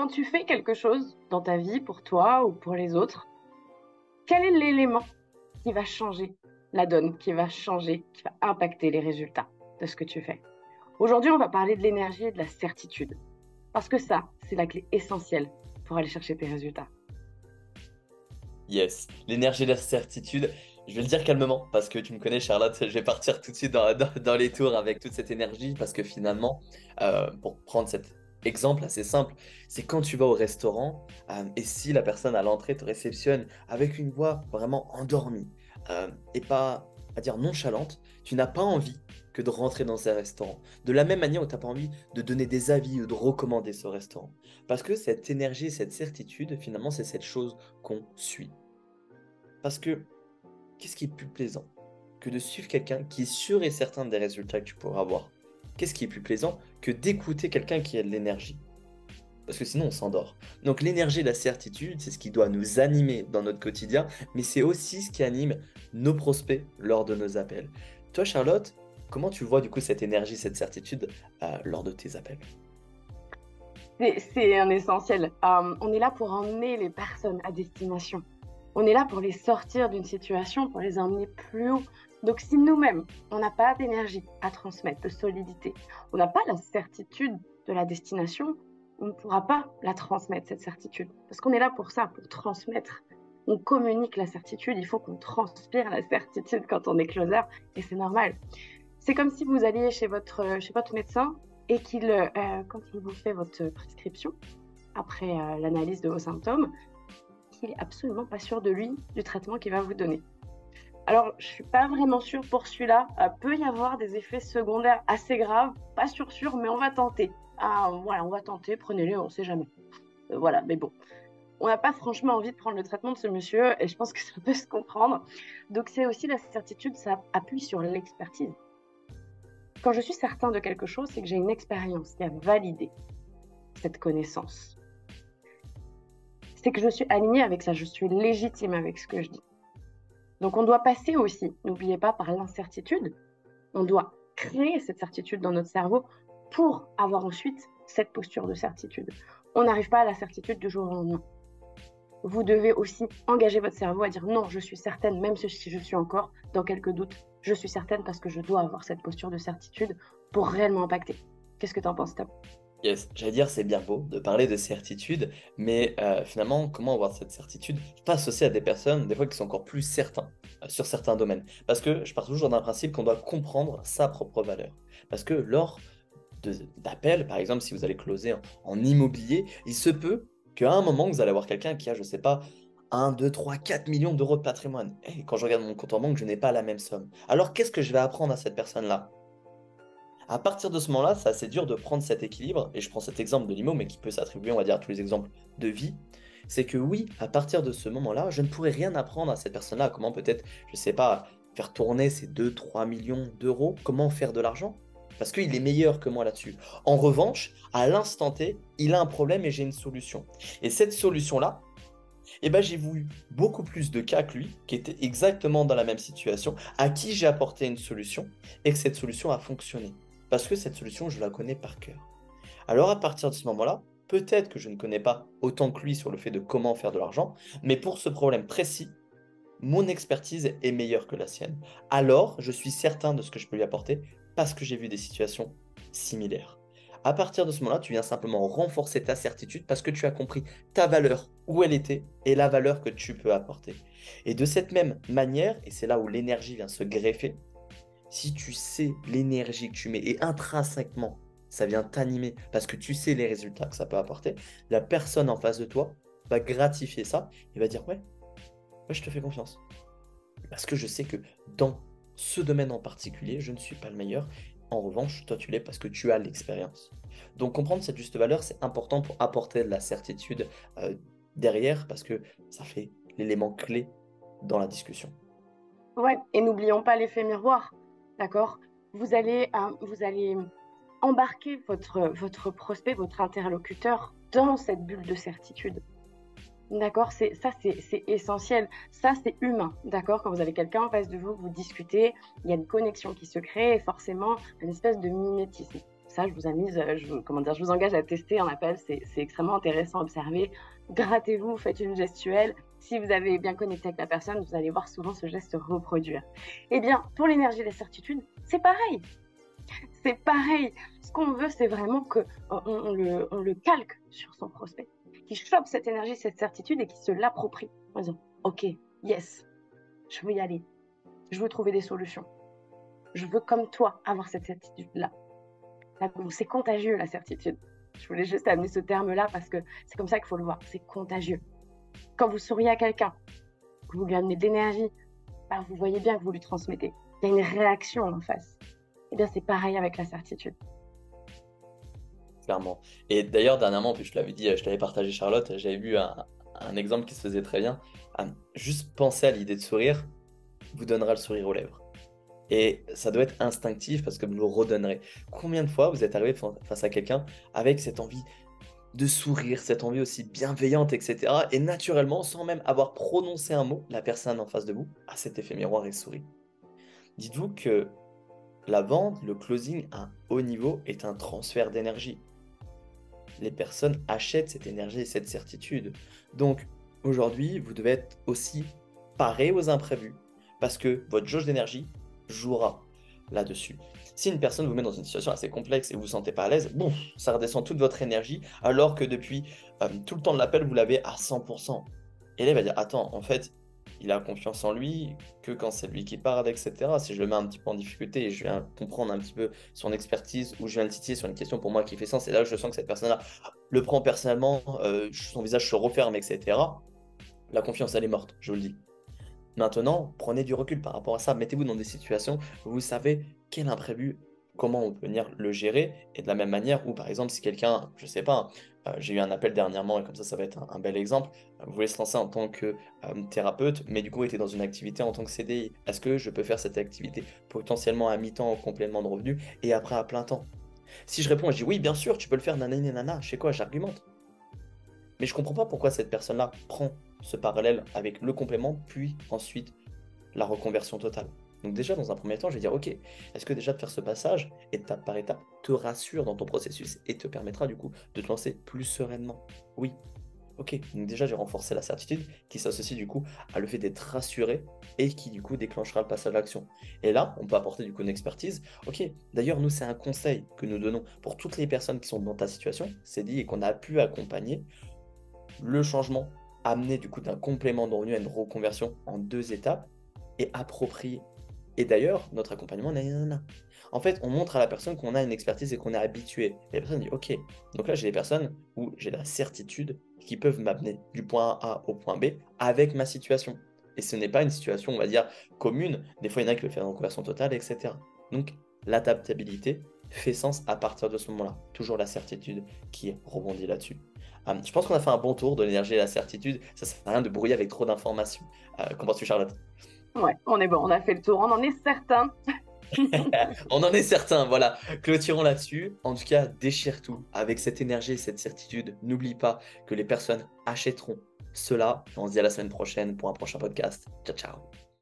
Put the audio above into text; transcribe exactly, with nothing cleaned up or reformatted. Quand tu fais quelque chose dans ta vie, pour toi ou pour les autres, quel est l'élément qui va changer la donne, qui va changer, qui va impacter les résultats de ce que tu fais? Aujourd'hui, on va parler de l'énergie et de la certitude. Parce que ça, c'est la clé essentielle pour aller chercher tes résultats. Yes, l'énergie et la certitude. Je vais le dire calmement parce que tu me connais, Charlotte, je vais partir tout de suite dans, dans, dans les tours avec toute cette énergie parce que finalement, euh, pour prendre cet exemple assez simple, c'est quand tu vas au restaurant euh, et si la personne à l'entrée te réceptionne avec une voix vraiment endormie euh, et pas à dire nonchalante, tu n'as pas envie que de rentrer dans ces restaurants. De la même manière où tu n'as pas envie de donner des avis ou de recommander ce restaurant. Parce que cette énergie, cette certitude, finalement, c'est cette chose qu'on suit. Parce que qu'est-ce qui est plus plaisant que de suivre quelqu'un qui est sûr et certain des résultats que tu pourras avoir? Qu'est-ce qui est plus plaisant que d'écouter quelqu'un qui a de l'énergie? Parce que sinon, on s'endort. Donc l'énergie, la certitude, c'est ce qui doit nous animer dans notre quotidien, mais c'est aussi ce qui anime nos prospects lors de nos appels. Toi, Charlotte, comment tu vois du coup cette énergie, cette certitude euh, lors de tes appels? C'est, c'est un essentiel. Euh, on est là pour emmener les personnes à destination. On est là pour les sortir d'une situation, pour les emmener plus haut. Donc si nous-mêmes, on n'a pas d'énergie à transmettre, de solidité, on n'a pas la certitude de la destination, on ne pourra pas la transmettre, cette certitude. Parce qu'on est là pour ça, pour transmettre. On communique la certitude, il faut qu'on transpire la certitude quand on est closer, et c'est normal. C'est comme si vous alliez chez votre, chez votre médecin et qu'il, euh, quand il vous fait votre prescription, après euh, l'analyse de vos symptômes, qu'il n'est absolument pas sûr de lui, du traitement qu'il va vous donner. Alors, je ne suis pas vraiment sûre pour celui-là. Euh, peut y avoir des effets secondaires assez graves, pas sûr sûr, mais on va tenter. Ah, voilà, on va tenter, prenez-le, on ne sait jamais. Euh, voilà, mais bon. On n'a pas franchement envie de prendre le traitement de ce monsieur et je pense que ça peut se comprendre. Donc, c'est aussi la certitude, ça appuie sur l'expertise. Quand je suis certain de quelque chose, c'est que j'ai une expérience qui a validé cette connaissance. C'est que je suis alignée avec ça, je suis légitime avec ce que je dis. Donc, on doit passer aussi, n'oubliez pas, par l'incertitude. On doit créer cette certitude dans notre cerveau pour avoir ensuite cette posture de certitude. On n'arrive pas à la certitude du jour au lendemain. Vous devez aussi engager votre cerveau à dire non, je suis certaine, même si je suis encore dans quelques doutes, je suis certaine parce que je dois avoir cette posture de certitude pour réellement impacter. Qu'est-ce que tu en penses, Tom? Yes, j'allais dire c'est bien beau de parler de certitude, mais euh, finalement, comment avoir cette certitude face aussi à des personnes, des fois, qui sont encore plus certains euh, sur certains domaines. Parce que je pars toujours d'un principe qu'on doit comprendre sa propre valeur. Parce que lors de, d'appels, par exemple, si vous allez closer en, en immobilier, il se peut qu'à un moment, vous allez avoir quelqu'un qui a, je sais pas, un, deux, trois, quatre millions d'euros de patrimoine. Et quand je regarde mon compte en banque, je n'ai pas la même somme. Alors, qu'est-ce que je vais apprendre à cette personne-là? À partir de ce moment-là, c'est assez dur de prendre cet équilibre. Et je prends cet exemple de l'I M O, mais qui peut s'attribuer, on va dire, à tous les exemples de vie. C'est que oui, à partir de ce moment-là, je ne pourrais rien apprendre à cette personne-là. Comment peut-être, je ne sais pas, faire tourner ces deux, trois millions d'euros? Comment faire de l'argent? Parce qu'il est meilleur que moi là-dessus. En revanche, à l'instant T, il a un problème et j'ai une solution. Et cette solution-là, eh ben, j'ai vu beaucoup plus de cas que lui, qui était exactement dans la même situation, à qui j'ai apporté une solution et que cette solution a fonctionné. Parce que cette solution, je la connais par cœur. Alors à partir de ce moment-là, peut-être que je ne connais pas autant que lui sur le fait de comment faire de l'argent, mais pour ce problème précis, mon expertise est meilleure que la sienne. Alors, je suis certain de ce que je peux lui apporter, parce que j'ai vu des situations similaires. À partir de ce moment-là, tu viens simplement renforcer ta certitude parce que tu as compris ta valeur, où elle était et la valeur que tu peux apporter. Et de cette même manière, et c'est là où l'énergie vient se greffer, si tu sais l'énergie que tu mets et intrinsèquement, ça vient t'animer parce que tu sais les résultats que ça peut apporter, la personne en face de toi va gratifier ça et va dire « ouais, ouais, je te fais confiance parce que je sais que dans ce domaine en particulier, je ne suis pas le meilleur. En revanche, toi, tu l'es parce que tu as l'expérience. » Donc, comprendre cette juste valeur, c'est important pour apporter de la certitude euh, derrière parce que ça fait l'élément clé dans la discussion. Ouais, et n'oublions pas l'effet miroir, d'accord ? Vous allez, hein, vous allez embarquer votre, votre prospect, votre interlocuteur dans cette bulle de certitude. D'accord, c'est, ça c'est, c'est essentiel, ça c'est humain, d'accord. Quand vous avez quelqu'un en face de vous, vous discutez, il y a une connexion qui se crée et forcément une espèce de mimétisme. Ça ça, je vous amuse, je, comment dire, je vous engage à tester un appel, c'est extrêmement intéressant à observer. Grattez-vous, faites une gestuelle. Si vous avez bien connecté avec la personne, vous allez voir souvent ce geste reproduire. Eh bien, pour l'énergie et la certitude, c'est pareil. C'est pareil. Ce qu'on veut, c'est vraiment qu'on on le, on le calque sur son prospect, qui chope cette énergie, cette certitude et qui se l'approprie en disant « Ok, yes, je veux y aller. Je veux trouver des solutions. Je veux, comme toi, avoir cette certitude-là. » C'est contagieux, la certitude. Je voulais juste amener ce terme-là parce que c'est comme ça qu'il faut le voir. C'est contagieux. Quand vous souriez à quelqu'un, que vous lui amenez de l'énergie, bah vous voyez bien que vous lui transmettez. Il y a une réaction en face. Eh bien, c'est pareil avec la certitude. Clairement. Et d'ailleurs, dernièrement, puis je te l'avais dit, je t'avais partagé, Charlotte, j'avais vu un, un exemple qui se faisait très bien. Juste penser à l'idée de sourire vous donnera le sourire aux lèvres. Et ça doit être instinctif parce que vous le redonnerez. Combien de fois vous êtes arrivé face à quelqu'un avec cette envie de sourire, cette envie aussi bienveillante, et cetera. Et naturellement, sans même avoir prononcé un mot, la personne en face de vous a cet effet miroir et sourit. Dites-vous que la vente, le closing à un haut niveau est un transfert d'énergie. Les personnes achètent cette énergie et cette certitude. Donc aujourd'hui, vous devez être aussi paré aux imprévus parce que votre jauge d'énergie jouera là-dessus. Si une personne vous met dans une situation assez complexe et vous vous sentez pas à l'aise, bon, ça redescend toute votre énergie alors que depuis euh, tout le temps de l'appel, vous l'avez à cent pour cent. Et là, il va dire, attends, en fait, il a confiance en lui que quand c'est lui qui parle, et cetera. Si je le mets un petit peu en difficulté et je viens comprendre un petit peu son expertise ou je viens le titiller sur une question pour moi qui fait sens, et là, je sens que cette personne-là le prend personnellement, euh, son visage se referme, et cetera. La confiance, elle est morte, je vous le dis. Maintenant, prenez du recul par rapport à ça. Mettez-vous dans des situations où vous savez quel imprévu, comment on peut venir le gérer. Et de la même manière où, par exemple, si quelqu'un, je ne sais pas, euh, j'ai eu un appel dernièrement et comme ça, ça va être un, un bel exemple. Vous voulez se lancer en tant que euh, thérapeute, mais du coup, était dans une activité en tant que C D I. Est-ce que je peux faire cette activité potentiellement à mi-temps, en complément de revenus et après à plein temps? Si je réponds, je dis oui, bien sûr, tu peux le faire, nanani, nanana, je sais quoi, j'argumente. Mais je ne comprends pas pourquoi cette personne-là prend ce parallèle avec le complément, puis ensuite la reconversion totale. Donc déjà, dans un premier temps, je vais dire, ok, est-ce que déjà de faire ce passage, étape par étape, te rassure dans ton processus et te permettra du coup de te lancer plus sereinement? Oui. Ok, donc déjà, j'ai renforcé la certitude qui s'associe du coup à le fait d'être rassuré et qui du coup déclenchera le passage à l'action. Et là, on peut apporter du coup une expertise. Ok, d'ailleurs, nous, c'est un conseil que nous donnons pour toutes les personnes qui sont dans ta situation, c'est dit, et qu'on a pu accompagner le changement amener du coup d'un complément de revenu à une reconversion en deux étapes et approprié. Et d'ailleurs, notre accompagnement, nanana. En fait, on montre à la personne qu'on a une expertise et qu'on est habitué. Et la personne dit, ok, donc là j'ai des personnes où j'ai la certitude qui peuvent m'amener du point A au point B avec ma situation. Et ce n'est pas une situation, on va dire, commune. Des fois, il y en a qui veulent faire une reconversion totale, et cetera. Donc, l'adaptabilité fait sens à partir de ce moment-là. Toujours la certitude qui rebondit là-dessus. Euh, je pense qu'on a fait un bon tour de l'énergie et la certitude. Ça sert à rien de brouiller avec trop d'informations. Euh, Qu'en penses-tu, Charlotte? Ouais, on est bon, on a fait le tour, on en est certain. On en est certain, voilà. Clôturons là-dessus. En tout cas, déchire tout avec cette énergie et cette certitude. N'oublie pas que les personnes achèteront cela. On se dit à la semaine prochaine pour un prochain podcast. Ciao, ciao.